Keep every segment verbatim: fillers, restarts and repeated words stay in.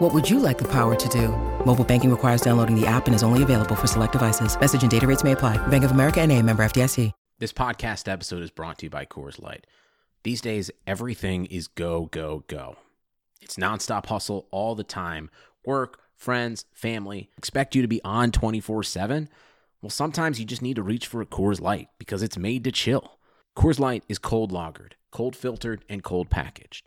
What would you like the power to do? Mobile banking requires downloading the app and is only available for select devices. Message and data rates may apply. Bank of America N A, member F D I C. This podcast episode is brought to you by Coors Light. These days, everything is go, go, go. It's nonstop hustle all the time. Work, friends, family expect you to be on twenty-four seven. Well, sometimes you just need to reach for a Coors Light because it's made to chill. Coors Light is cold lagered, cold filtered, and cold packaged.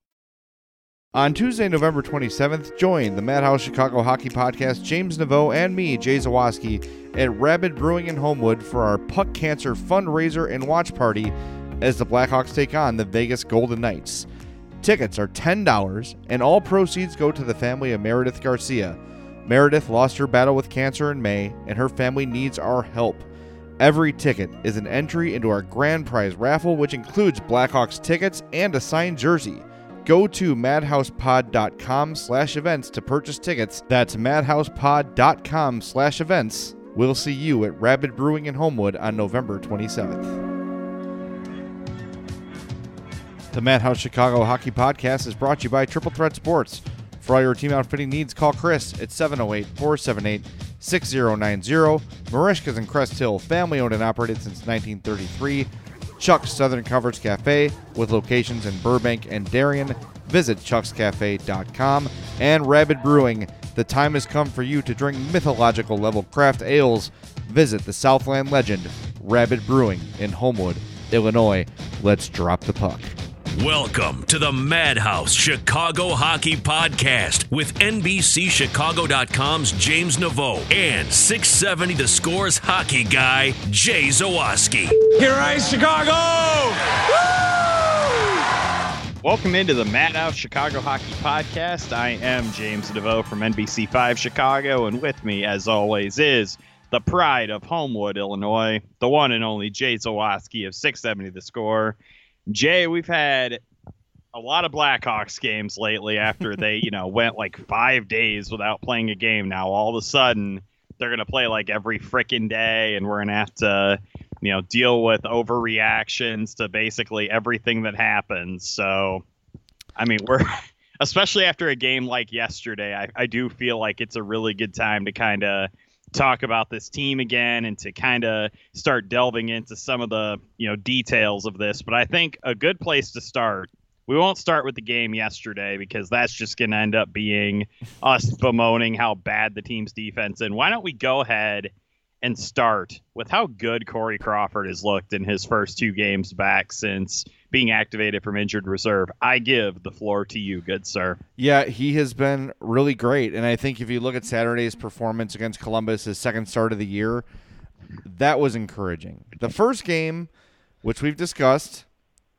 On Tuesday, November twenty-seventh, join the Madhouse Chicago Hockey Podcast, James Naveau, and me, Jay Zawaski, at Rabid Brewing in Homewood for our Puck Cancer fundraiser and watch party as the Blackhawks take on the Vegas Golden Knights. Tickets are ten dollars, and all proceeds go to the family of Meredith Garcia. Meredith lost her battle with cancer in May, and her family needs our help. Every ticket is an entry into our grand prize raffle, which includes Blackhawks tickets and a signed jersey. Go to madhousepod.com slash events to purchase tickets. That's madhousepod.com slash events. We'll see you at Rabid Brewing in Homewood on November twenty-seventh. The Madhouse Chicago Hockey Podcast is brought to you by Triple Threat Sports. For all your team outfitting needs, call Chris at seven oh eight, four seven eight, six oh nine oh. Marishka's in Crest Hill, family-owned and operated since nineteen thirty-three. Chuck's Southern Comforts Cafe, with locations in Burbank and Darien. Visit chucks cafe dot com. And Rabid Brewing, the time has come for you to drink mythological level craft ales. Visit the Southland legend, Rabid Brewing in Homewood, Illinois. Let's drop the puck. Welcome to the Madhouse Chicago Hockey Podcast with N B C Chicago dot com's James Naveau and six seventy The Score's hockey guy, Jay Zawaski. Here I is, Chicago! Woo! Welcome into the Madhouse Chicago Hockey Podcast. I am James Naveau from N B C five Chicago, and with me, as always, is the pride of Homewood, Illinois, the one and only Jay Zawaski of six seventy The Score. Jay, we've had a lot of Blackhawks games lately after they, you know, went like five days without playing a game. Now, all of a sudden, they're going to play like every frickin' day, and we're going to have to, you know, deal with overreactions to basically everything that happens. So, I mean, we're, especially after a game like yesterday, I, I do feel like it's a really good time to kind of talk about this team again and to kind of start delving into some of the, you know, details of this. But I think a good place to start, we won't start with the game yesterday because that's just going to end up being us bemoaning how bad the team's defense. And why don't we go ahead and start with how good Corey Crawford has looked in his first two games back since being activated from injured reserve. I give the floor to you, good sir. Yeah, he has been really great. And I think if you look at Saturday's performance against Columbus, his second start of the year, that was encouraging. The first game, which we've discussed,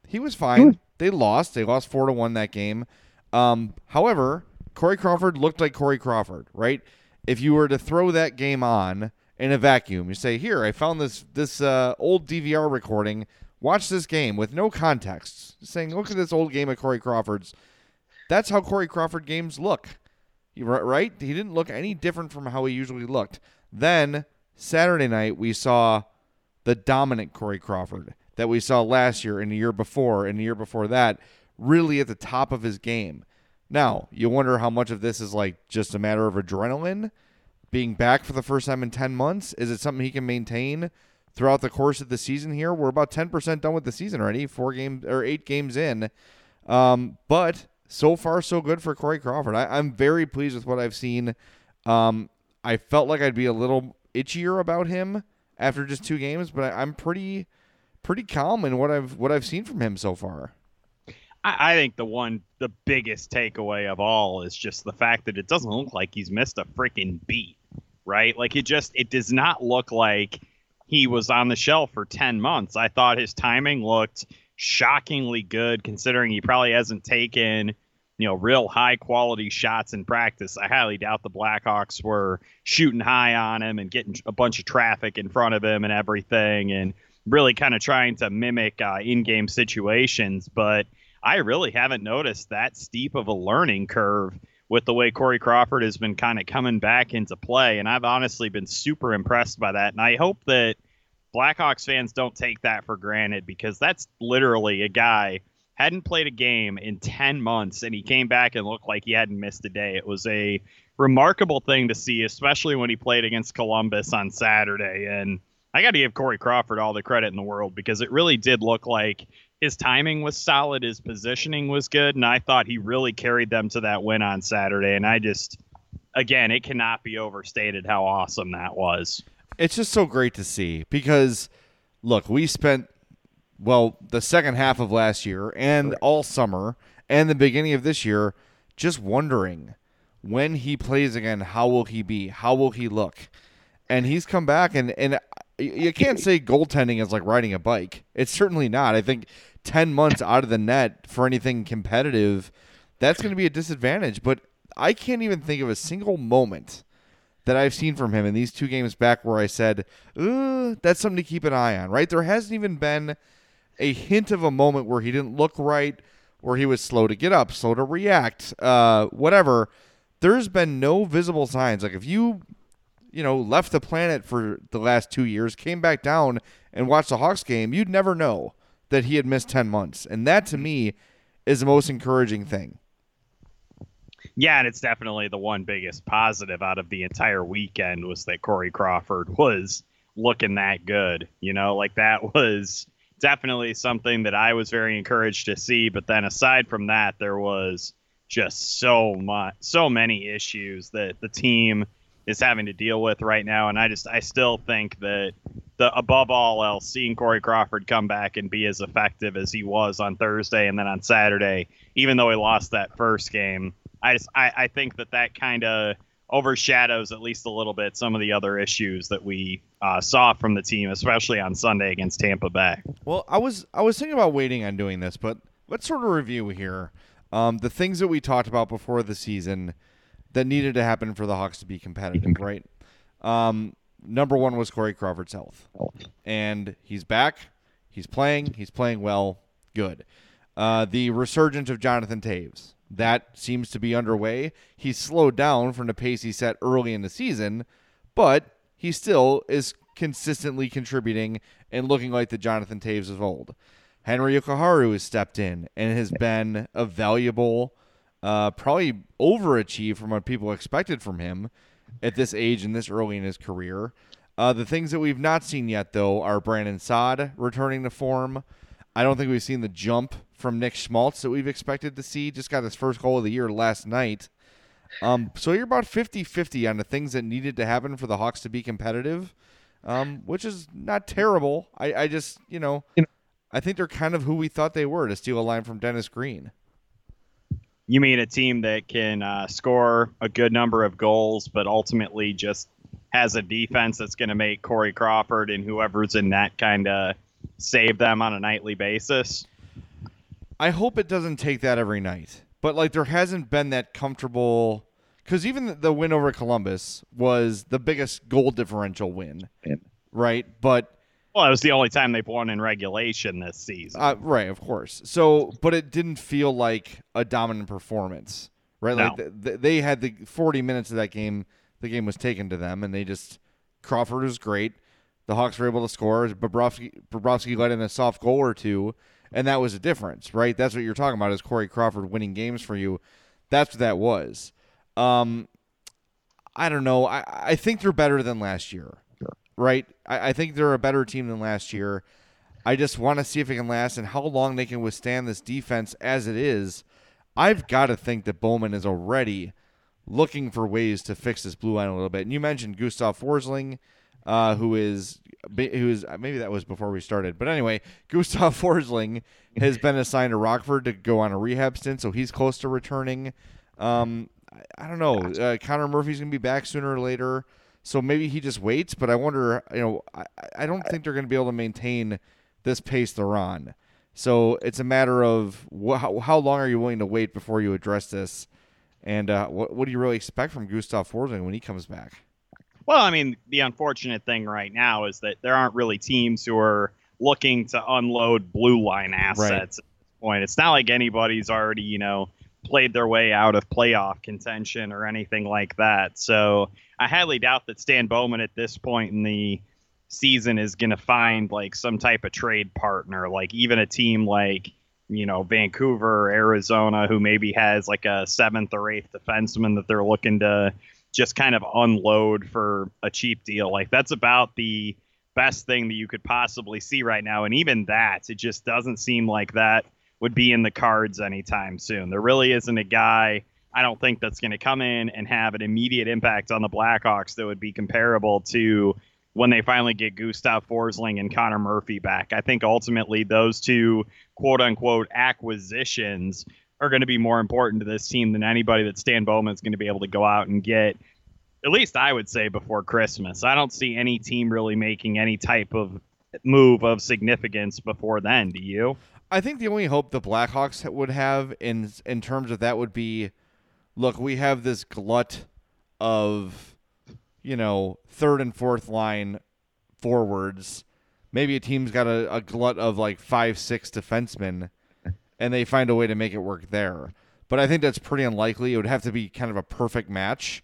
he was fine. They lost. They lost four to one that game. Um, however, Corey Crawford looked like Corey Crawford, right? if you were to throw that game on in a vacuum, you say, here, I found this this uh, old D V R recording. Watch this game with no context, saying, look at this old game of Corey Crawford's. That's how Corey Crawford games look, right? He didn't look any different from how he usually looked. Then Saturday night, we saw the dominant Corey Crawford that we saw last year and the year before and the year before that, really at the top of his game. Now, you wonder how much of this is like just a matter of adrenaline, being back for the first time in ten months. Is it something he can maintain throughout the course of the season here? We're about ten percent done with the season already, four games or eight games in. Um, but so far, so good for Corey Crawford. I, I'm very pleased with what I've seen. Um, I felt like I'd be a little itchier about him after just two games, but I, I'm pretty, pretty calm in what I've what I've seen from him so far. I, I think the one, the biggest takeaway of all is just the fact that it doesn't look like he's missed a freaking beat, right? Like it just, it does not look like he was on the shelf for ten months. I thought his timing looked shockingly good, considering he probably hasn't taken, you know, real high quality shots in practice. I highly doubt the Blackhawks were shooting high on him and getting a bunch of traffic in front of him and everything, and really kind of trying to mimic uh, in-game situations. But I really haven't noticed that steep of a learning curve with the way Corey Crawford has been kind of coming back into play. And I've honestly been super impressed by that. And I hope that Blackhawks fans don't take that for granted, because that's literally a guy hadn't played a game in ten months and he came back and looked like he hadn't missed a day. It was a remarkable thing to see, especially when he played against Columbus on Saturday. And I got to give Corey Crawford all the credit in the world, because it really did look like his timing was solid, his positioning was good, and I thought he really carried them to that win on Saturday. And I just, again, it cannot be overstated how awesome that was. It's just so great to see, because, look, we spent, well, the second half of last year and all summer and the beginning of this year just wondering, when he plays again, how will he be? How will he look? And he's come back, and, and you can't say goaltending is like riding a bike. It's certainly not. I think ten months out of the net for anything competitive, that's going to be a disadvantage. But I can't even think of a single moment that I've seen from him in these two games back where I said, ooh, that's something to keep an eye on, right? There hasn't even been a hint of a moment where he didn't look right, where he was slow to get up, slow to react, uh, whatever. There's been no visible signs. Like if you, you know, left the planet for the last two years, came back down and watched the Hawks game, you'd never know that he had missed ten months. And that to me is the most encouraging thing. Yeah, and it's definitely the one biggest positive out of the entire weekend was that Corey Crawford was looking that good. You know, like that was definitely something that I was very encouraged to see. But then aside from that, there was just so much, so many issues that the team is having to deal with right now. And I just, I still think that the above all else, seeing Corey Crawford come back and be as effective as he was on Thursday and then on Saturday, even though he lost that first game, I just I, I think that that kind of overshadows at least a little bit some of the other issues that we uh, saw from the team, especially on Sunday against Tampa Bay. Well, I was I was thinking about waiting on doing this, but let's sort of review here um, the things that we talked about before the season that needed to happen for the Hawks to be competitive, right? Um, number one was Corey Crawford's health, and he's back. He's playing. He's playing well. Good. Uh, the resurgence of Jonathan Toews. That seems to be underway. He's slowed down from the pace he set early in the season, but he still is consistently contributing and looking like the Jonathan Toews of old. Henri Jokiharju has stepped in and has been a valuable, uh, probably overachieved from what people expected from him at this age and this early in his career. Uh, the things that we've not seen yet, though, are Brandon Saad returning to form. I don't think we've seen the jump from Nick Schmaltz that we've expected to see. Just got his first goal of the year last night. Um, so you're about fifty-fifty on the things that needed to happen for the Hawks to be competitive, um, which is not terrible. I, I just, you know, I think they're kind of who we thought they were, to steal a line from Dennis Green. You mean a team that can uh, score a good number of goals, but ultimately just has a defense that's going to make Corey Crawford and whoever's in that kind of save them on a nightly basis. I hope it doesn't take that every night, but like there hasn't been that comfortable because even the win over Columbus was the biggest goal differential win, yeah. right? But well, it was the only time they've won in regulation this season, uh, right? Of course. So, but it didn't feel like a dominant performance, right? No. Like th- th- they had the forty minutes of that game. The game was taken to them, and they just Crawford was great. The Hawks were able to score. Bobrovsky, Bobrovsky let in a soft goal or two, and that was a difference, right? That's what you're talking about is Corey Crawford winning games for you. That's what that was. Um, I don't know. I, I think they're better than last year, sure. right? I, I think they're a better team than last year. I just want to see if it can last and how long they can withstand this defense as it is. I've got to think that Bowman is already looking for ways to fix this blue line a little bit. And you mentioned Gustav Forsling. Uh, who is who is maybe that was before we started, but anyway, Gustav Forsling has been assigned to Rockford to go on a rehab stint, so he's close to returning. Um, I, I don't know. Uh, Connor Murphy's gonna be back sooner or later, so maybe he just waits. But I wonder. You know, I, I don't think they're gonna be able to maintain this pace they're on. So it's a matter of wh- how, how long are you willing to wait before you address this, and uh, what what do you really expect from Gustav Forsling when he comes back? Well, I mean, the unfortunate thing right now is that there aren't really teams who are looking to unload blue line assets right. at this point. It's not like anybody's already, you know, played their way out of playoff contention or anything like that. So I highly doubt that Stan Bowman at this point in the season is going to find like some type of trade partner, like even a team like, you know, Vancouver, Arizona, who maybe has like a seventh or eighth defenseman that they're looking to just kind of unload for a cheap deal. Like that's about the best thing that you could possibly see right now. And even that, it just doesn't seem like that would be in the cards anytime soon. There really isn't a guy, I don't think, that's going to come in and have an immediate impact on the Blackhawks that would be comparable to when they finally get Gustav Forsling and Connor Murphy back. I think ultimately those two quote unquote acquisitions are going to be more important to this team than anybody that Stan Bowman is going to be able to go out and get, at least I would say, before Christmas. I don't see any team really making any type of move of significance before then. Do you? I think the only hope the Blackhawks would have in in terms of that would be, look, we have this glut of, you know, third and fourth line forwards. Maybe a team's got a, a glut of like five, six defensemen, and they find a way to make it work there. But I think that's pretty unlikely. It would have to be kind of a perfect match.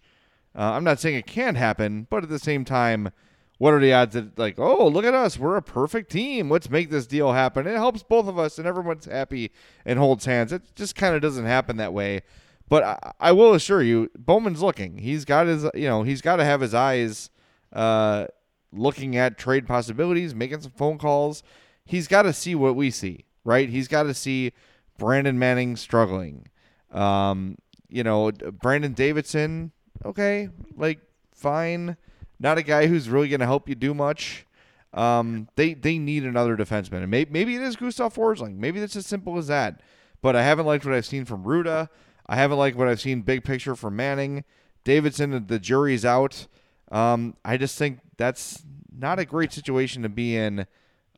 Uh, I'm not saying it can't happen, but at the same time, what are the odds that, like, oh, look at us, we're a perfect team, let's make this deal happen. It helps both of us, and everyone's happy and holds hands. It just kind of doesn't happen that way. But I, I will assure you, Bowman's looking. He's got his, you know, he's got to have his eyes uh, looking at trade possibilities, making some phone calls. He's got to see what we see, right? He's got to see Brandon Manning struggling. Um, you know, Brandon Davidson, okay, like, fine. Not a guy who's really going to help you do much. Um, they they need another defenseman. And may, maybe it is Gustav Forsling. Maybe it's as simple as that. But I haven't liked what I've seen from Ruda. I haven't liked what I've seen big picture from Manning. Davidson, the jury's out. Um, I just think that's not a great situation to be in.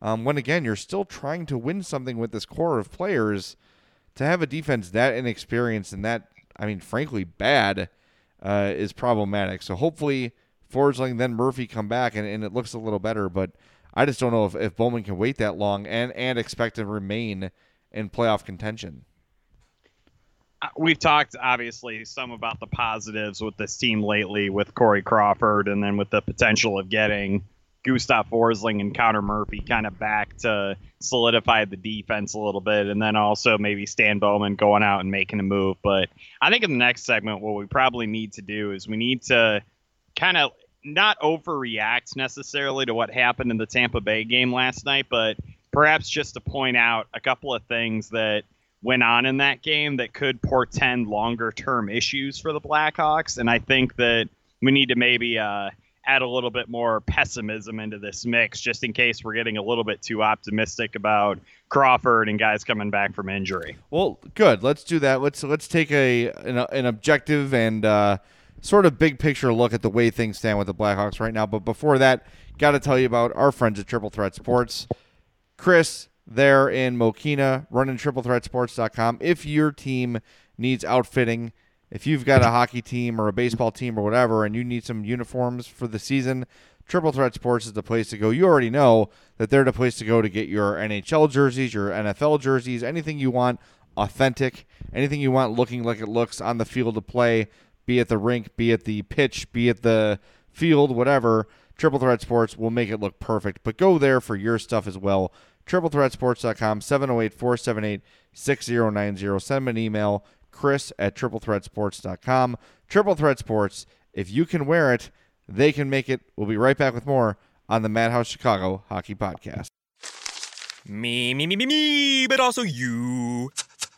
Um, when, again, you're still trying to win something with this core of players. To have a defense that inexperienced and that, I mean, frankly, bad uh, is problematic. So hopefully Forsling, then Murphy come back, and, and it looks a little better. But I just don't know if, if Bowman can wait that long and, and expect to remain in playoff contention. We've talked, obviously, some about the positives with this team lately with Corey Crawford and then with the potential of getting Gustav Forsling and Connor Murphy kind of back to solidify the defense a little bit, and then also maybe Stan Bowman going out and making a move. But I think in the next segment, what we probably need to do is we need to kind of not overreact necessarily to what happened in the Tampa Bay game last night, but perhaps just to point out a couple of things that went on in that game that could portend longer-term issues for the Blackhawks. And I think that we need to maybe uh, – add a little bit more pessimism into this mix, just in case we're getting a little bit too optimistic about Crawford and guys coming back from injury. Well, good. Let's do that. Let's let's take a an, an objective and uh, sort of big picture look at the way things stand with the Blackhawks right now. But before that, got to tell you about our friends at Triple Threat Sports. Chris, there in Mokina, running triple threat sports dot com. If your team needs outfitting, If you've got a hockey team or a baseball team or whatever and you need some uniforms for the season, Triple Threat Sports is the place to go. You already know that they're the place to go to get your N H L jerseys, your N F L jerseys, anything you want authentic, anything you want looking like it looks on the field of play, be at the rink, be at the pitch, be at the field, whatever. Triple Threat Sports will make it look perfect. But go there for your stuff as well. triple threat sports dot com, seven oh eight, four seven eight, six oh nine oh. Send me an email, Chris at triple threat sports dot com. Triple Threat Sports, if you can wear it, they can make it. We'll be right back with more on the Madhouse Chicago Hockey Podcast. Me, me, me, me, me, but also you.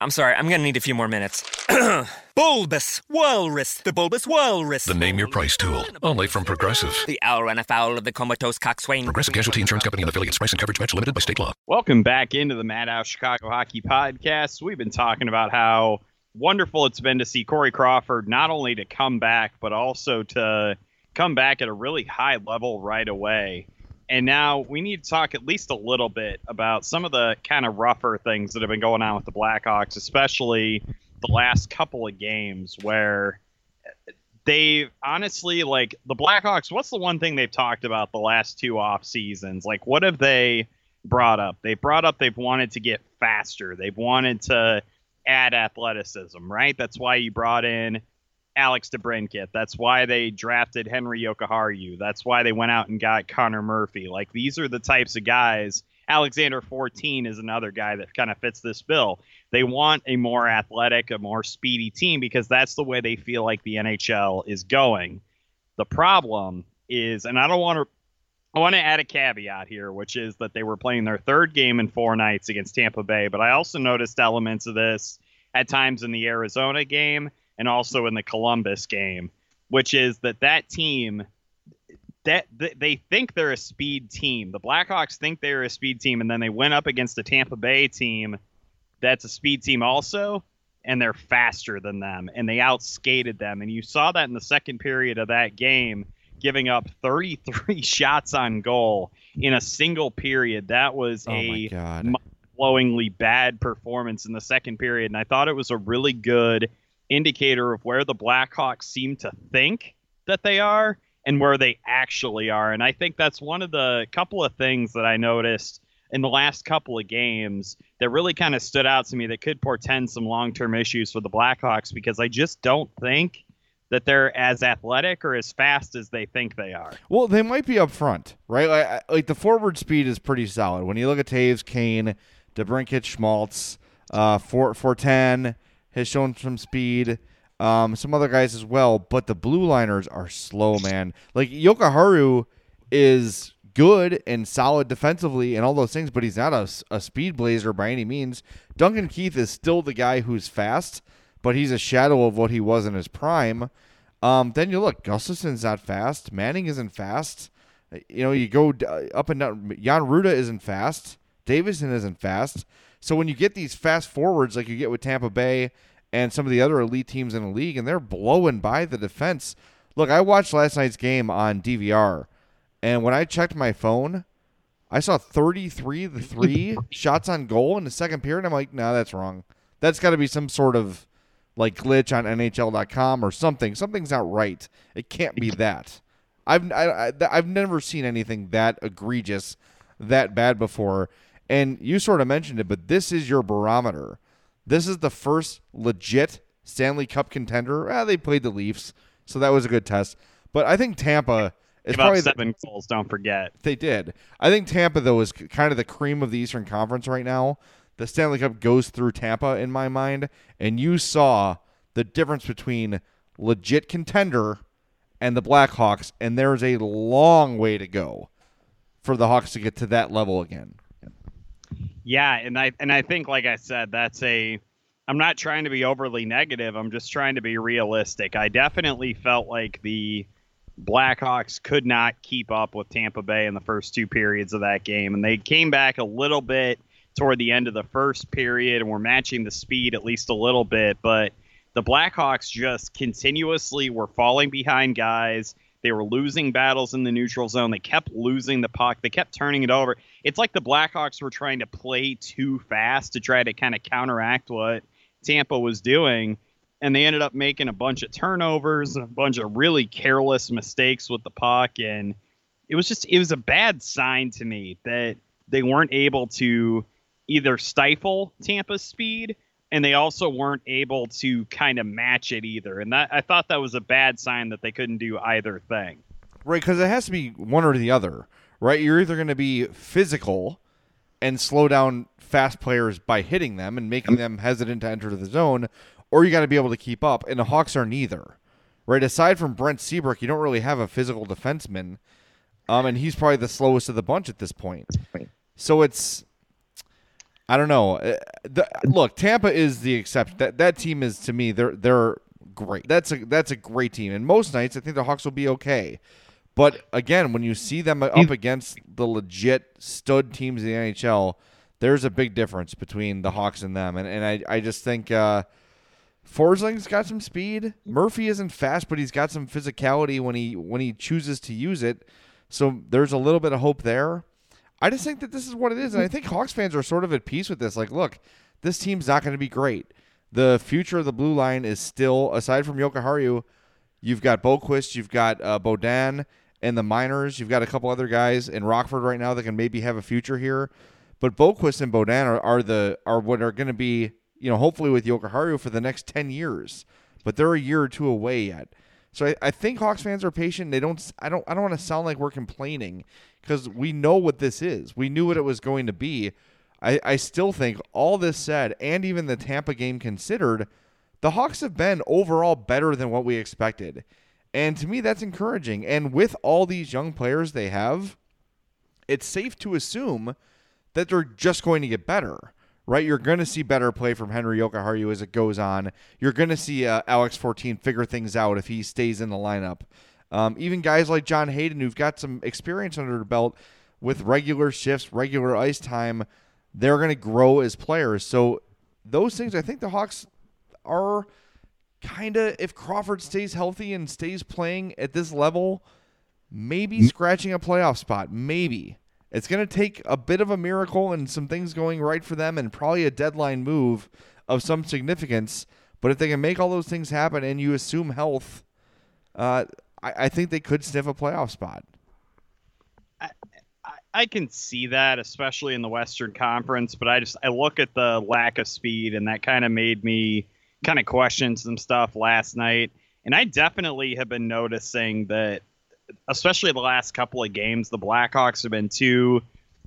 I'm sorry, I'm gonna need a few more minutes. Bulbous Walrus, the Bulbous Walrus. The Name Your Price tool, only from Progressive. The owl ran afoul of the comatose coxswain. Progressive Casualty Insurance Company and affiliates. Price and coverage match limited by state law. Welcome back into the Madhouse Chicago Hockey Podcast. We've been talking about how wonderful it's been to see Corey Crawford not only to come back, but also to come back at a really high level right away. And now we need to talk at least a little bit about some of the kind of rougher things that have been going on with the Blackhawks, especially the last couple of games where they've honestly, like the Blackhawks, what's the one thing they've talked about the last two off seasons? Like, what have they brought up? They brought up they've wanted to get faster. They've wanted to add athleticism, right? That's why you brought in Alex DeBrincat. That's why they drafted Henri Jokiharju. That's why they went out and got Connor Murphy. Like, these are the types of guys. Alexander fourteen is another guy that kind of fits this bill. They want a more athletic, a more speedy team because that's the way they feel like the N H L is going. The problem is, and I don't want to, I want to add a caveat here, which is that they were playing their third game in four nights against Tampa Bay, but I also noticed elements of this at times in the Arizona game and also in the Columbus game, which is that that team, that they think they're a speed team. The Blackhawks think they're a speed team, and then they went up against the Tampa Bay team that's a speed team also, and they're faster than them, and they outskated them. And you saw that in the second period of that game, giving up thirty-three shots on goal in a single period. That was oh a mind-blowingly bad performance in the second period, and I thought it was a really good indicator of where the Blackhawks seem to think that they are and where they actually are. And I think that's one of the couple of things that I noticed in the last couple of games that really kind of stood out to me that could portend some long-term issues for the Blackhawks, because I just don't think that they're as athletic or as fast as they think they are. Well, they might be up front, right? Like, like the forward speed is pretty solid. When you look at Toews, Kane, DeBrincat, Schmaltz, uh, Fortin has shown some speed, um, some other guys as well, but the blue liners are slow, man. Like, Jokiharju is good and solid defensively and all those things, but he's not a, a speed blazer by any means. Duncan Keith is still the guy who's fast, but he's a shadow of what he was in his prime. Um, then you look, Gustafson's not fast. Manning isn't fast. You know, you go up and down. Jan Ruda isn't fast. Davison isn't fast. So when you get these fast forwards like you get with Tampa Bay and some of the other elite teams in the league, and they're blowing by the defense. Look, I watched last night's game on D V R, and when I checked my phone, I saw thirty-three the three shots on goal in the second period. I'm like, no, nah, that's wrong. That's got to be some sort of like glitch on N H L dot com or something. Something's not right. It can't be that. I've I, I, I've never seen anything that egregious, that bad before. And you sort of mentioned it, but this is your barometer. This is the first legit Stanley Cup contender. Ah, they played the Leafs, so that was a good test. But I think Tampa is about probably seven the, goals. Don't forget they did. I think Tampa though is kind of the cream of the Eastern Conference right now. The Stanley Cup goes through Tampa in my mind, and you saw the difference between legit contender and the Blackhawks, and there's a long way to go for the Hawks to get to that level again. Yeah, and I and I think, like I said, that's a – I'm not trying to be overly negative. I'm just trying to be realistic. I definitely felt like the Blackhawks could not keep up with Tampa Bay in the first two periods of that game, and they came back a little bit – toward the end of the first period, and we're matching the speed at least a little bit, but the Blackhawks just continuously were falling behind guys. They were losing battles in the neutral zone. They kept losing the puck. They kept turning it over. It's like the Blackhawks were trying to play too fast to try to kind of counteract what Tampa was doing. And they ended up making a bunch of turnovers and a bunch of really careless mistakes with the puck. And it was just, it was a bad sign to me that they weren't able to either stifle Tampa's speed, and they also weren't able to kind of match it either. And that, I thought that was a bad sign that they couldn't do either thing. Right, because it has to be one or the other, right? You're either going to be physical and slow down fast players by hitting them and making them hesitant to enter the zone, or you got to be able to keep up, and the Hawks are neither. Right, aside from Brent Seabrook, you don't really have a physical defenseman, um, and he's probably the slowest of the bunch at this point. So it's... I don't know. The, look, Tampa is the exception. That that team is, to me, they're they're great. That's a that's a great team. And most nights, I think the Hawks will be okay. But again, when you see them up against the legit stud teams in the N H L, there's a big difference between the Hawks and them. And and I I just think uh, Forsling's got some speed. Murphy isn't fast, but he's got some physicality when he when he chooses to use it. So there's a little bit of hope there. I just think that this is what it is, and I think Hawks fans are sort of at peace with this. Like, look, this team's not going to be great. The future of the blue line is still, aside from Jokiharju, you've got Boquist, you've got uh, Bodan and the minors, you've got a couple other guys in Rockford right now that can maybe have a future here. But Boquist and Bodan are, are the are what are going to be, you know, hopefully with Jokiharju for the next ten years. But they're a year or two away yet. So I, I think Hawks fans are patient. They don't. I don't. I don't want to sound like we're complaining because we know what this is. We knew what it was going to be. I, I still think all this said, and even the Tampa game considered, the Hawks have been overall better than what we expected, and to me that's encouraging. And with all these young players they have, it's safe to assume that they're just going to get better. Right, you're going to see better play from Henri Jokiharju as it goes on. You're going to see uh, Alex fourteen figure things out if he stays in the lineup. Um, even guys like John Hayden, who've got some experience under their belt with regular shifts, regular ice time, they're going to grow as players. So those things, I think the Hawks are kind of, if Crawford stays healthy and stays playing at this level, maybe scratching a playoff spot, maybe. It's going to take a bit of a miracle and some things going right for them and probably a deadline move of some significance. But if they can make all those things happen and you assume health, uh, I, I think they could sniff a playoff spot. I, I, I can see that, especially in the Western Conference. But I just I look at the lack of speed, and that kind of made me kind of question some stuff last night. And I definitely have been noticing that, especially the last couple of games, the Blackhawks have been too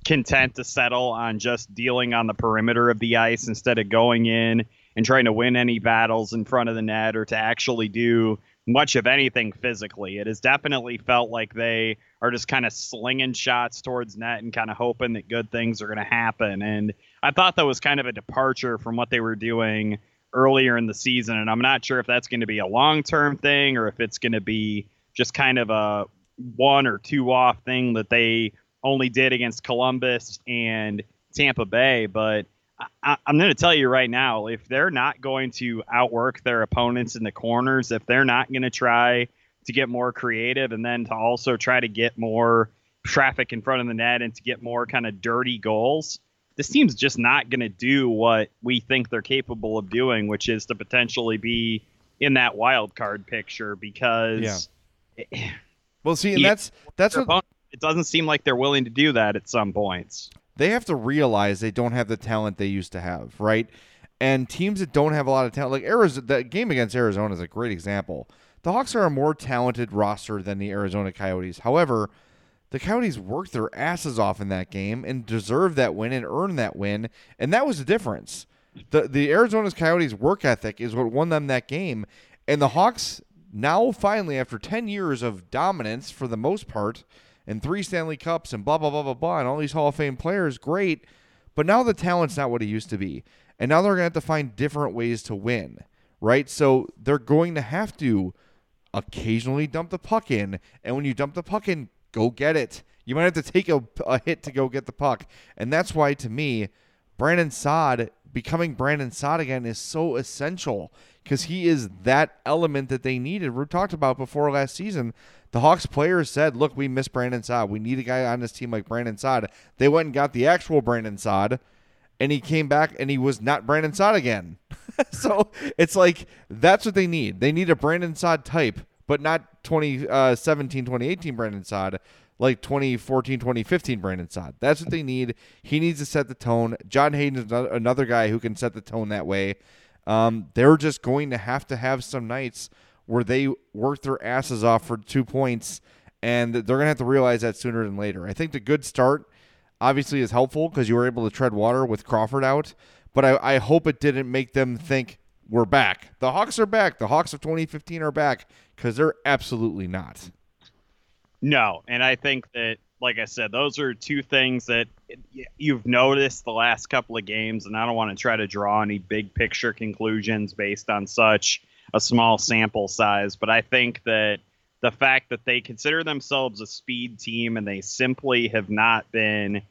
content to settle on just dealing on the perimeter of the ice instead of going in and trying to win any battles in front of the net or to actually do much of anything physically. It has definitely felt like they are just kind of slinging shots towards net and kind of hoping that good things are going to happen. And I thought that was kind of a departure from what they were doing earlier in the season. And I'm not sure if that's going to be a long-term thing or if it's going to be just kind of a one or two off thing that they only did against Columbus and Tampa Bay. But I, I'm going to tell you right now, if they're not going to outwork their opponents in the corners, if they're not going to try to get more creative and then to also try to get more traffic in front of the net and to get more kind of dirty goals, this team's just not going to do what we think they're capable of doing, which is to potentially be in that wild card picture because yeah. It, Well, see, and that's that's what it doesn't seem like they're willing to do that at some points. They have to realize they don't have the talent they used to have, right? And teams that don't have a lot of talent, like Arizona, that game against Arizona is a great example. The Hawks are a more talented roster than the Arizona Coyotes. However, the Coyotes worked their asses off in that game and deserved that win and earned that win, and that was the difference. The the Arizona Coyotes' work ethic is what won them that game, and the Hawks now, finally, after ten years of dominance for the most part and three Stanley Cups and blah, blah, blah, blah, blah, and all these Hall of Fame players, great. But now the talent's not what it used to be. And now they're going to have to find different ways to win, right? So they're going to have to occasionally dump the puck in. And when you dump the puck in, go get it. You might have to take a, a hit to go get the puck. And that's why, to me, Brandon Saad, becoming Brandon Saad again is so essential. because he is that element that they needed. We talked about before last season. The Hawks players said, look, we miss Brandon Saad. We need a guy on this team like Brandon Saad. They went and got the actual Brandon Saad, and he came back, and he was not Brandon Saad again. So it's like that's what they need. They need a Brandon Saad type, but not twenty seventeen, twenty eighteen Brandon Saad. Like twenty fourteen, twenty fifteen Brandon Saad. That's what they need. He needs to set the tone. John Hayden is another guy who can set the tone that way. Um, they're just going to have to have some nights where they work their asses off for two points, and they're going to have to realize that sooner than later. I think the good start obviously is helpful because you were able to tread water with Crawford out, but I, I hope it didn't make them think we're back. The Hawks are back. The Hawks of twenty fifteen are back, because they're absolutely not. No, and I think that, like I said, those are two things that you've noticed the last couple of games, and I don't want to try to draw any big picture conclusions based on such a small sample size, but I think that the fact that they consider themselves a speed team and they simply have not been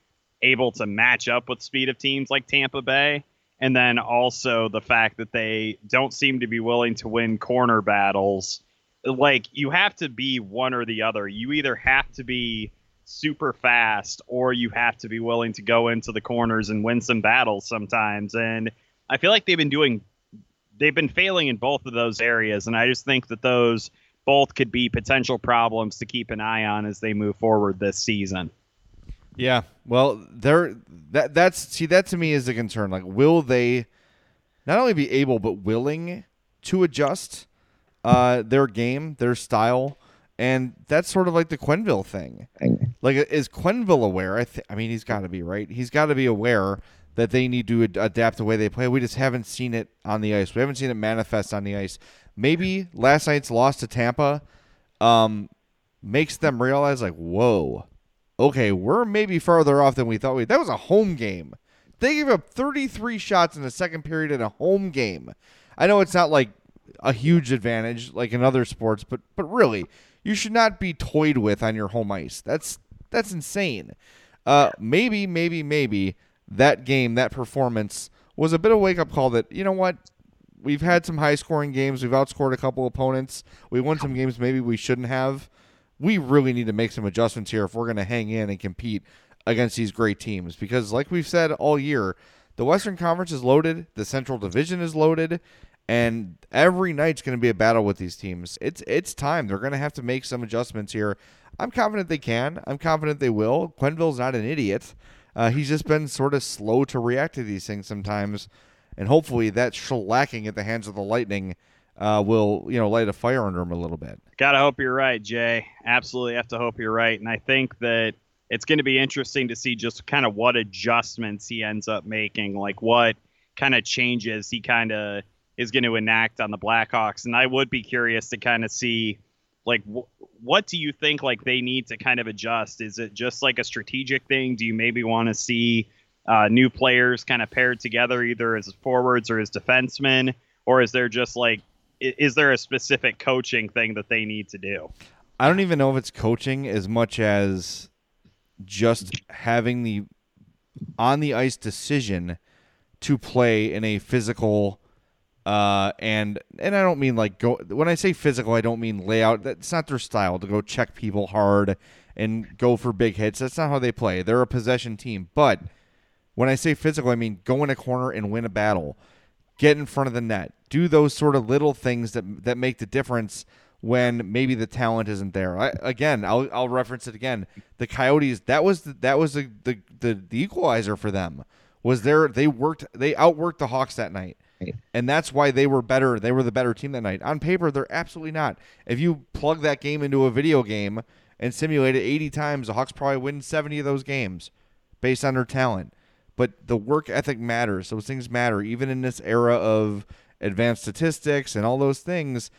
able to match up with speed of teams like Tampa Bay, and then also the fact that they don't seem to be willing to win corner battles. Like, you have to be one or the other. You either have to be super fast or you have to be willing to go into the corners and win some battles sometimes. And I feel like they've been doing, they've been failing in both of those areas. And I just think that those both could be potential problems to keep an eye on as they move forward this season. Yeah. Well, they're, that that's, see, that to me is a concern. Like, will they not only be able, but willing to adjust Uh, their game, their style, and that's sort of like the Quenville thing. Like, is Quenville aware? I, th- I mean, he's got to be, right? He's got to be aware that they need to ad- adapt the way they play. We just haven't seen it on the ice. We haven't seen it manifest on the ice. Maybe last night's loss to Tampa um, makes them realize, like, whoa, okay, we're maybe farther off than we thought. We That was a home game. They gave up thirty-three shots in the second period in a home game. I know it's not like a huge advantage like in other sports, but but really, you should not be toyed with on your home ice. That's that's insane. Uh, maybe, maybe, maybe that game, that performance was a bit of a wake-up call that, you know what, we've had some high-scoring games. We've outscored a couple opponents. We won some games maybe we shouldn't have. We really need to make some adjustments here if we're going to hang in and compete against these great teams. Because like we've said all year, the Western Conference is loaded. The Central Division is loaded. And every night's going to be a battle with these teams. It's it's time. They're going to have to make some adjustments here. I'm confident they can. I'm confident they will. Quenville's not an idiot. Uh, he's just been sort of slow to react to these things sometimes. And hopefully that shellacking at the hands of the Lightning uh, will, you know, light a fire under him a little bit. Gotta hope you're right, Jay. Absolutely have to hope you're right. And I think that it's going to be interesting to see just kind of what adjustments he ends up making. Like what kind of changes he kind of is going to enact on the Blackhawks. And I would be curious to kind of see, like, wh- what do you think, like, they need to kind of adjust? Is it just, like, a strategic thing? Do you maybe want to see uh, new players kind of paired together either as forwards or as defensemen? Or is there just, like, I- is there a specific coaching thing that they need to do? I don't even know if it's coaching as much as just having the on-the-ice decision to play in a physical Uh, and, and I don't mean like go, when I say physical, I don't mean layout. That's not their style to go check people hard and go for big hits. That's not how they play. They're a possession team. But when I say physical, I mean go in a corner and win a battle, get in front of the net, do those sort of little things that, that make the difference when maybe the talent isn't there. I, again, I'll, I'll reference it again. The Coyotes, that was, the, that was the, the, the, the equalizer for them was there. They worked, they outworked the Hawks that night. And that's why they were better. They were the better team that night. On paper, they're absolutely not. If you plug that game into a video game and simulate it eighty times, the Hawks probably win seventy of those games based on their talent. But the work ethic matters. Those things matter. Even in this era of advanced statistics and all those things,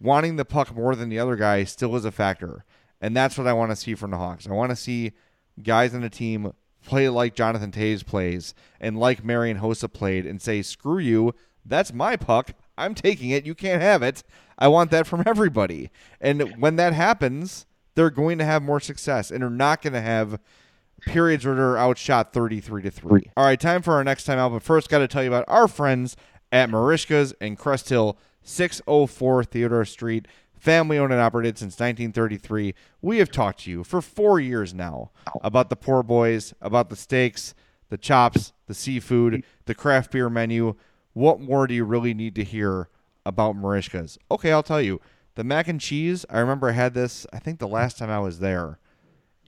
wanting the puck more than the other guy still is a factor. And that's what I want to see from the Hawks. I want to see guys on the team play like Jonathan Toews plays and like Marian Hossa played and say, screw you, that's my puck, I'm taking it, you can't have it. I want that from everybody. And when that happens, they're going to have more success, and they're not going to have periods where they're outshot thirty-three to three. All right, time for our next time out, but first got to tell you about our friends at Marishka's in Crest Hill, six oh four Theodore Street. Family owned and operated since nineteen thirty-three. We have talked to you for four years now about the Poor Boys, about the steaks, the chops, the seafood, the craft beer menu. What more do you really need to hear about Marishka's? Okay, I'll tell you. The mac and cheese, I remember I had this, I think the last time I was there,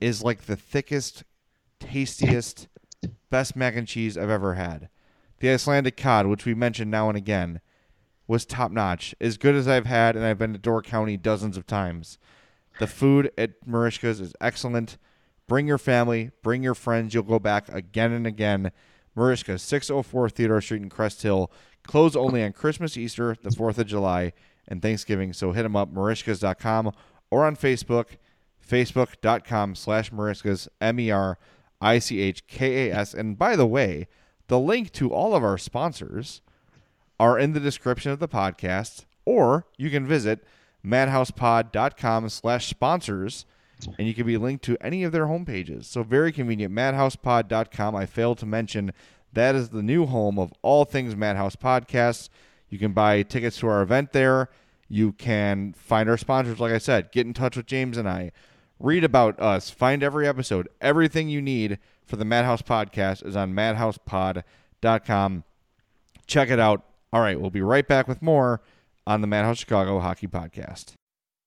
is like the thickest, tastiest, best mac and cheese I've ever had. The Icelandic cod, which we mentioned now and again, was top-notch, as good as I've had, and I've been to Door County dozens of times. The food at Marishka's is excellent. Bring your family. Bring your friends. You'll go back again and again. Marishka's, six oh four Theodore Street in Crest Hill. Closed only on Christmas, Easter, the fourth of July, and Thanksgiving, so hit them up, marishkas dot com, or on Facebook, facebook.com slash Marishka's, M E R I C H K A S. And by the way, the link to all of our sponsors are in the description of the podcast, or you can visit madhousepod.com slash sponsors, and you can be linked to any of their homepages. So very convenient, madhousepod dot com. I failed to mention that is the new home of all things Madhouse Podcasts. You can buy tickets to our event there. You can find our sponsors, like I said, get in touch with James and I, read about us, find every episode. Everything you need for the Madhouse Podcast is on madhousepod dot com. Check it out. All right, we'll be right back with more on the Madhouse Chicago Hockey Podcast.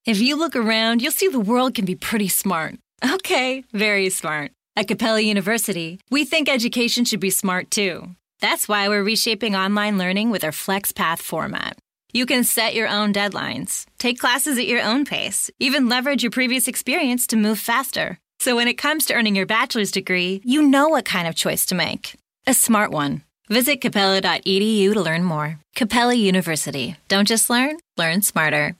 If you look around, you'll see the world can be pretty smart. Okay, very smart. At Capella University, we think education should be smart too. That's why we're reshaping online learning with our FlexPath format. You can set your own deadlines, take classes at your own pace, even leverage your previous experience to move faster. So when it comes to earning your bachelor's degree, you know what kind of choice to make. A smart one. Visit capella dot e d u to learn more. Capella University. Don't just learn, learn smarter.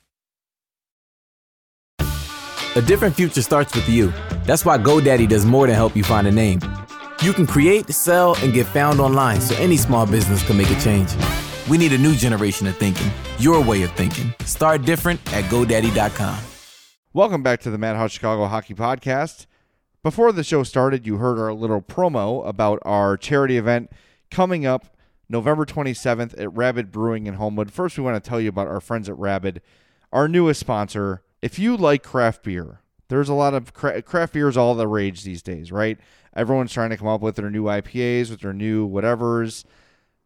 A different future starts with you. That's why GoDaddy does more than help you find a name. You can create, sell, and get found online so any small business can make a change. We need a new generation of thinking, your way of thinking. Start different at GoDaddy dot com. Welcome back to the Madhouse Chicago Hockey Podcast. Before the show started, you heard our little promo about our charity event coming up November twenty-seventh at Rabid Brewing in Homewood. First, we want to tell you about our friends at Rabid, our newest sponsor. If you like craft beer, there's a lot of cra- craft beer is all the rage these days, right? Everyone's trying to come up with their new I P As, with their new whatevers.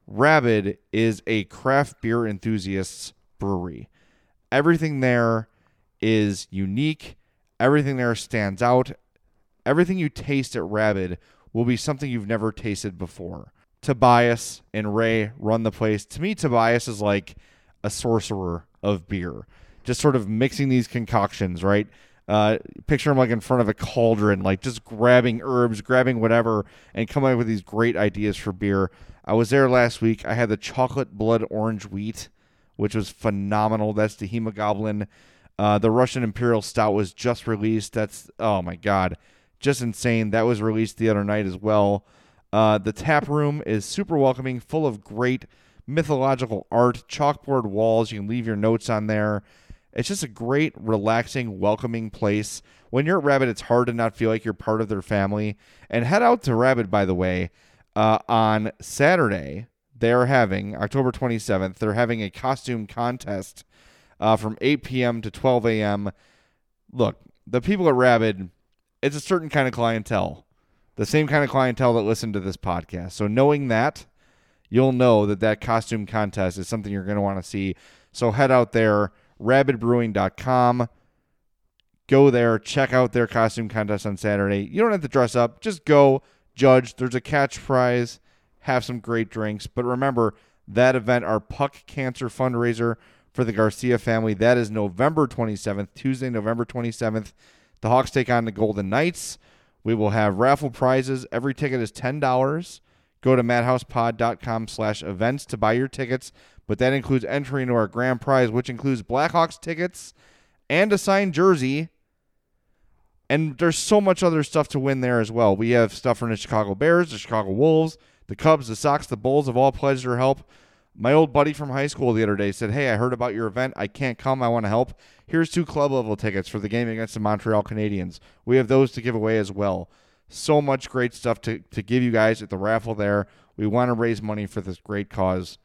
Rabid is a craft beer enthusiast's brewery. Everything there is unique. Everything there stands out. Everything you taste at Rabid will be something you've never tasted before. Tobias and Ray run the place. To me, Tobias is like a sorcerer of beer, just sort of mixing these concoctions, right? Uh, picture him like in front of a cauldron, like just grabbing herbs, grabbing whatever, and coming up with these great ideas for beer. I was there last week. I had the chocolate blood orange wheat, which was phenomenal. That's the Hemogoblin. Uh, the Russian Imperial Stout was just released. That's, oh my God, just insane. That was released the other night as well. Uh, the tap room is super welcoming, full of great mythological art, chalkboard walls. You can leave your notes on there. It's just a great, relaxing, welcoming place. When you're at Rabid, it's hard to not feel like you're part of their family. And head out to Rabid, by the way, uh, on Saturday. They're having, October twenty-seventh, they're having a costume contest uh, from eight p.m. to twelve a.m. Look, the people at Rabid, it's a certain kind of clientele. The same kind of clientele that listened to this podcast. So knowing that, you'll know that that costume contest is something you're going to want to see. So head out there, rabid brewing dot com. Go there, check out their costume contest on Saturday. You don't have to dress up. Just go, judge. There's a catch prize. Have some great drinks. But remember, that event, our Puck Cancer fundraiser for the Garcia family, that is November twenty-seventh, Tuesday, November twenty-seventh. The Hawks take on the Golden Knights. We will have raffle prizes. Every ticket is ten dollars. Go to madhousepod.com slash events to buy your tickets, but that includes entry into our grand prize, which includes Blackhawks tickets and a signed jersey. And there's so much other stuff to win there as well. We have stuff from the Chicago Bears, the Chicago Wolves, the Cubs, the Sox, the Bulls have all pledged their help. My old buddy from high school the other day said, hey, I heard about your event. I can't come. I want to help. Here's two club-level tickets for the game against the Montreal Canadiens. We have those to give away as well. So much great stuff to, to give you guys at the raffle there. We want to raise money for this great cause.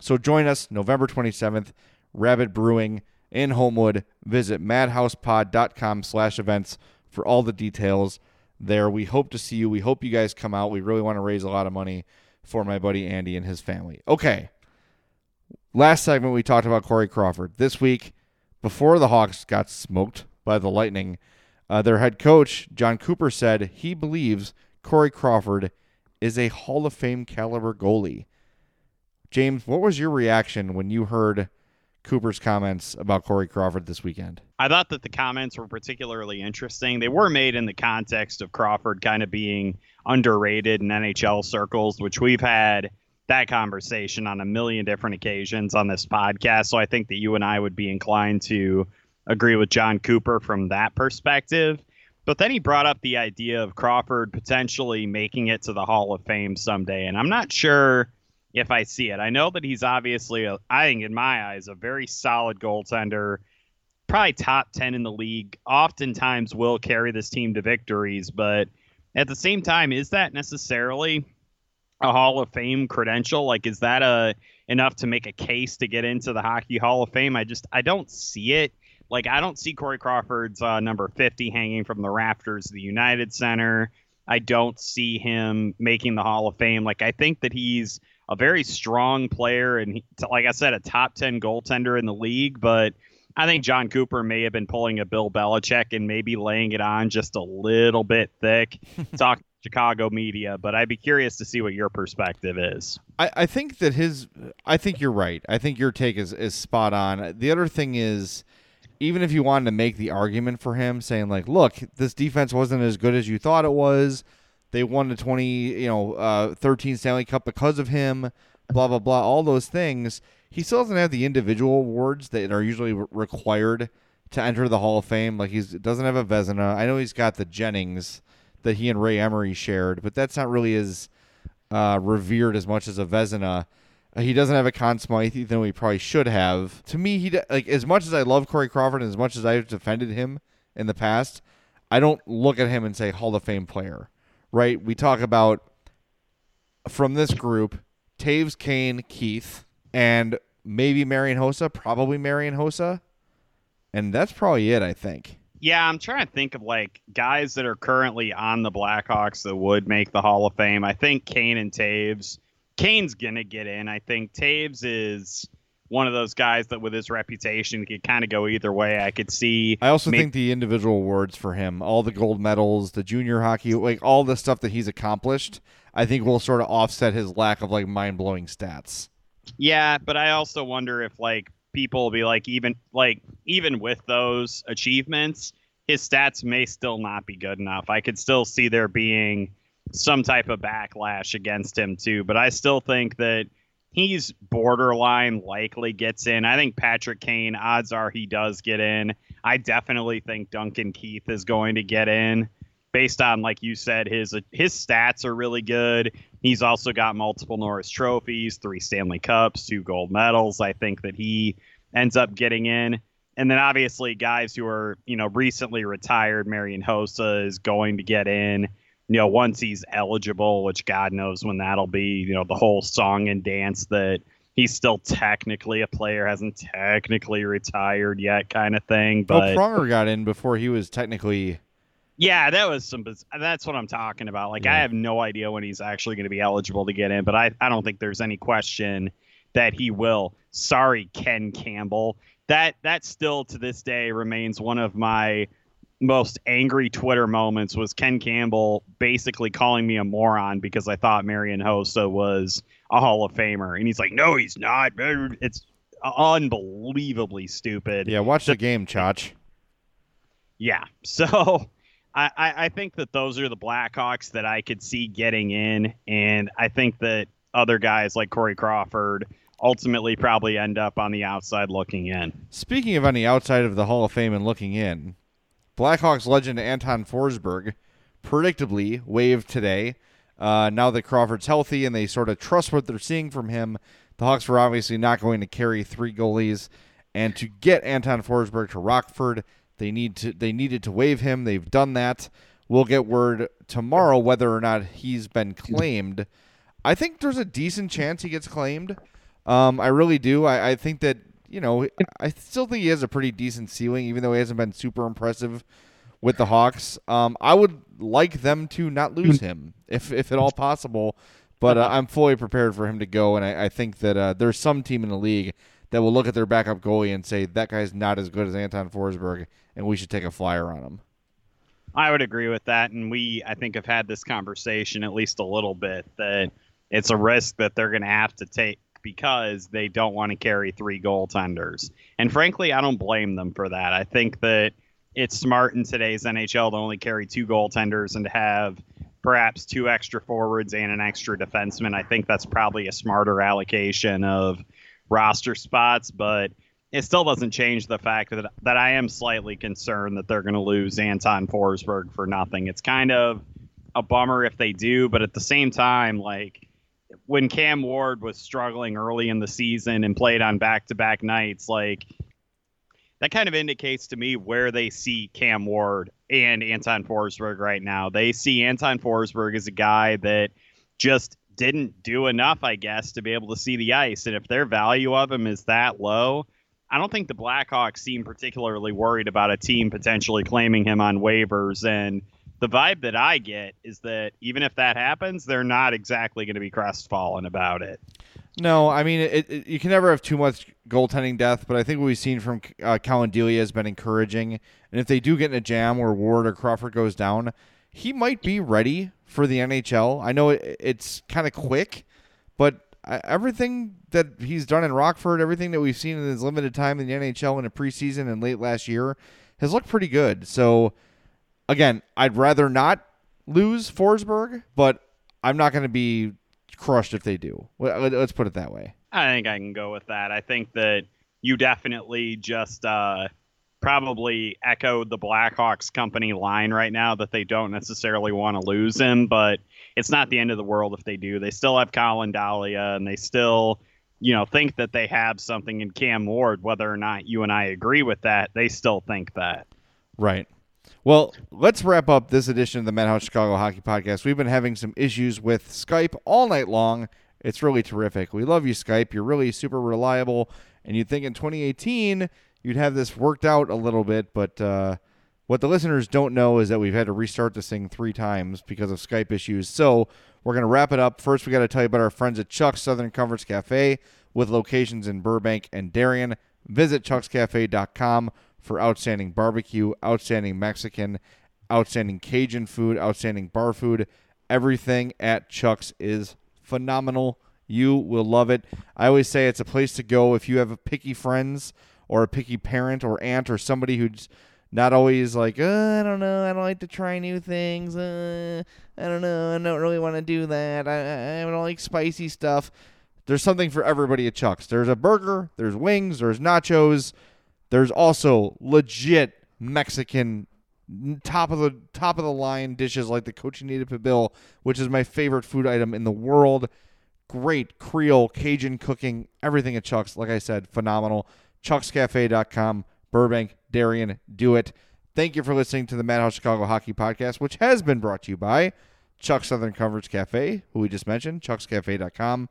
So join us November twenty-seventh, Rabid Brewing in Homewood. Visit madhousepod.com slash events for all the details there. We hope to see you. We hope you guys come out. We really want to raise a lot of money for my buddy Andy and his family. Okay. Last segment, we talked about Corey Crawford. This week, before the Hawks got smoked by the Lightning, uh, their head coach, John Cooper, said he believes Corey Crawford is a Hall of Fame caliber goalie. James, what was your reaction when you heard Cooper's comments about Corey Crawford this weekend? I thought that the comments were particularly interesting. They were made in the context of Crawford kind of being underrated in N H L circles, which we've had that conversation on a million different occasions on this podcast. So I think that you and I would be inclined to agree with John Cooper from that perspective. But then he brought up the idea of Crawford potentially making it to the Hall of Fame someday. And I'm not sure if I see it. I know that he's obviously, a, I think in my eyes, a very solid goaltender, probably top ten in the league, oftentimes will carry this team to victories. But at the same time, is that necessarily a Hall of Fame credential? Like, is that a, enough to make a case to get into the Hockey Hall of Fame? I just, I don't see it. Like, I don't see Corey Crawford's uh, number fifty hanging from the rafters of the United Center. I don't see him making the Hall of Fame. Like, I think that he's a very strong player and, he, like I said, a top ten goaltender in the league. But I think John Cooper may have been pulling a Bill Belichick and maybe laying it on just a little bit thick, talking Chicago media. But I'd be curious to see what your perspective is. I, I think that his – I think you're right. I think your take is, is spot on. The other thing is, even if you wanted to make the argument for him, saying like, look, this defense wasn't as good as you thought it was. They won the twenty, you know, uh, thirteen Stanley Cup because of him, blah, blah, blah, all those things. He still doesn't have the individual awards that are usually re- required to enter the Hall of Fame. Like, he doesn't have a Vezina. I know he's got the Jennings that he and Ray Emery shared, but that's not really as uh, revered as much as a Vezina. He doesn't have a Conn Smythe, even though he probably should have. To me, he like as much as I love Corey Crawford and as much as I've defended him in the past, I don't look at him and say Hall of Fame player, right? We talk about, from this group, Toews, Kane, Keith, and maybe Marian Hossa, probably Marian Hossa, and that's probably it, I think. Yeah, I'm trying to think of like guys that are currently on the Blackhawks that would make the Hall of Fame. I think Kane and Toews. Kane's going to get in. I think Toews is one of those guys that with his reputation could kind of go either way. I could see. I also maybe- think the individual awards for him, all the gold medals, the junior hockey, like all the stuff that he's accomplished, I think will sort of offset his lack of like mind-blowing stats. Yeah, but I also wonder if like people will be like, even like even with those achievements, his stats may still not be good enough. I could still see there being some type of backlash against him too, but I still think that he's borderline likely gets in. I think Patrick Kane, odds are he does get in. I definitely think Duncan Keith is going to get in based on, like you said, his his stats are really good. He's also got multiple Norris trophies, three Stanley Cups, two gold medals. I think that he ends up getting in. And then obviously guys who are, you know, recently retired, Marian Hossa is going to get in. You know, once he's eligible, which God knows when that'll be, you know, the whole song and dance that he's still technically a player, hasn't technically retired yet kind of thing. But well, Pronger got in before he was technically. Yeah, that was some. That's what I'm talking about. Like, yeah. I have no idea when he's actually going to be eligible to get in, but I, I don't think there's any question that he will. Sorry, Ken Campbell. That that still to this day remains one of my most angry Twitter moments, was Ken Campbell basically calling me a moron because I thought Marian Hossa was a Hall of Famer. And he's like, no, he's not. It's unbelievably stupid. Yeah, watch the game, Chach. Yeah, so I, I think that those are the Blackhawks that I could see getting in. And I think that other guys like Corey Crawford ultimately probably end up on the outside looking in. Speaking of on the outside of the Hall of Fame and looking in, Blackhawks legend Anton Forsberg predictably waived today. Uh, now that Crawford's healthy and they sort of trust what they're seeing from him, the Hawks were obviously not going to carry three goalies. And to get Anton Forsberg to Rockford, they need to they needed to waive him. They've done that. We'll get word tomorrow whether or not he's been claimed. I think there's a decent chance he gets claimed, Um, I really do. I, I think that, you know, I still think he has a pretty decent ceiling, even though he hasn't been super impressive with the Hawks. Um, I would like them to not lose him, if if at all possible. But uh, I'm fully prepared for him to go, and I, I think that uh, there's some team in the league that will look at their backup goalie and say, that guy's not as good as Anton Forsberg, and we should take a flyer on him. I would agree with that, and we, I think, have had this conversation at least a little bit, that it's a risk that they're going to have to take because they don't want to carry three goaltenders. And frankly, I don't blame them for that. I think that it's smart in today's N H L to only carry two goaltenders and to have perhaps two extra forwards and an extra defenseman. I think that's probably a smarter allocation of roster spots, but it still doesn't change the fact that that I am slightly concerned that they're going to lose Anton Forsberg for nothing. It's kind of a bummer if they do, but at the same time, like when Cam Ward was struggling early in the season and played on back-to-back nights, like that kind of indicates to me where they see Cam Ward and Anton Forsberg right now. They see Anton Forsberg as a guy that just didn't do enough, I guess, to be able to see the ice. And if their value of him is that low, I don't think the Blackhawks seem particularly worried about a team potentially claiming him on waivers. And the vibe that I get is that even if that happens, they're not exactly going to be crestfallen about it. No, I mean, it, it, you can never have too much goaltending death, but I think what we've seen from uh, Colin Delia has been encouraging. And if they do get in a jam where Ward or Crawford goes down, he might be ready for the N H L. I know it, it's kind of quick, but I, everything that he's done in Rockford, everything that we've seen in his limited time in the N H L in a preseason and late last year has looked pretty good. So, again, I'd rather not lose Forsberg, but I'm not going to be crushed if they do. Let's put it that way. I think I can go with that. I think that you definitely just uh, probably echoed the Blackhawks company line right now that they don't necessarily want to lose him, but it's not the end of the world if they do. They still have Colin Delia, and they still, you know, think that they have something in Cam Ward. Whether or not you and I agree with that, they still think that. Right. Well, let's wrap up this edition of the Madhouse Chicago Hockey Podcast. We've been having some issues with Skype all night long. It's really terrific. We love you, Skype. You're really super reliable. And you'd think in twenty eighteen, you'd have this worked out a little bit. But uh, what the listeners don't know is that we've had to restart this thing three times because of Skype issues. So we're going to wrap it up. First, we got to tell you about our friends at Chuck's Southern Comforts Cafe with locations in Burbank and Darien. Visit chucks cafe dot com. for outstanding barbecue, outstanding Mexican, outstanding Cajun food, outstanding bar food. Everything at Chuck's is phenomenal. You will love it. I always say it's a place to go if you have a picky friends or a picky parent or aunt or somebody who's not always like, oh, I don't know, I don't like to try new things. Uh, I don't know, I don't really want to do that. I, I don't like spicy stuff. There's something for everybody at Chuck's. There's a burger, there's wings, there's nachos. There's also legit Mexican top of the top of the line dishes like the cochinita pibil, which is my favorite food item in the world. Great Creole, Cajun cooking, everything at Chuck's. Like I said, phenomenal. chucks cafe dot com, Burbank, Darien, do it. Thank you for listening to the Madhouse Chicago Hockey Podcast, which has been brought to you by Chuck's Southern Comforts Cafe, who we just mentioned, chucks cafe dot com.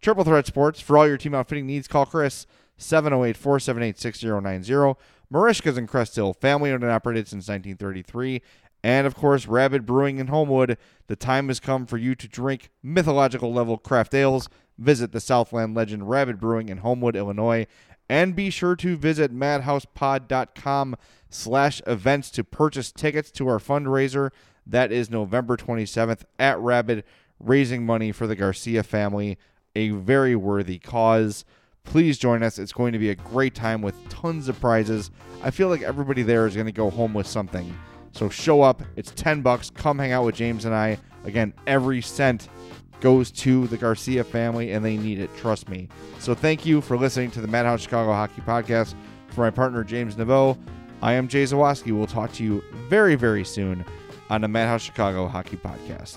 Triple Threat Sports, for all your team outfitting needs, call Chris. seven oh eight, four seven eight, six oh nine oh. Marishka's in Crest Hill, family owned and operated since nineteen thirty-three. And, of course, Rabid Brewing in Homewood. The time has come for you to drink mythological level craft ales. Visit the Southland legend Rabid Brewing in Homewood, Illinois. And be sure to visit madhousepod.com slash events to purchase tickets to our fundraiser. That is November twenty-seventh at Rabid, raising money for the Garcia family, a very worthy cause. Please join us. It's going to be a great time with tons of prizes. I feel like everybody there is going to go home with something. So show up. It's ten bucks. Come hang out with James and I. Again, every cent goes to the Garcia family, and they need it. Trust me. So thank you for listening to the Madhouse Chicago Hockey Podcast. For my partner, James Naveau, I am Jay Zawaski. We'll talk to you very, very soon on the Madhouse Chicago Hockey Podcast.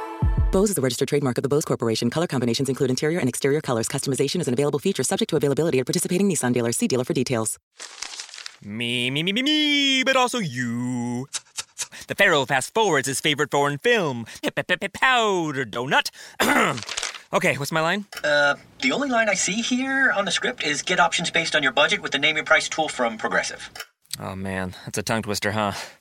Bose is a registered trademark of the Bose Corporation. Color combinations include interior and exterior colors. Customization is an available feature subject to availability at participating Nissan dealers. See dealer for details. Me, me, me, me, me, but also you. The Pharaoh fast-forwards his favorite foreign film, Powder Donut. Okay, what's my line? Uh, the only line I see here on the script is get options based on your budget with the Name Your Price tool from Progressive. Oh, man, that's a tongue twister, huh?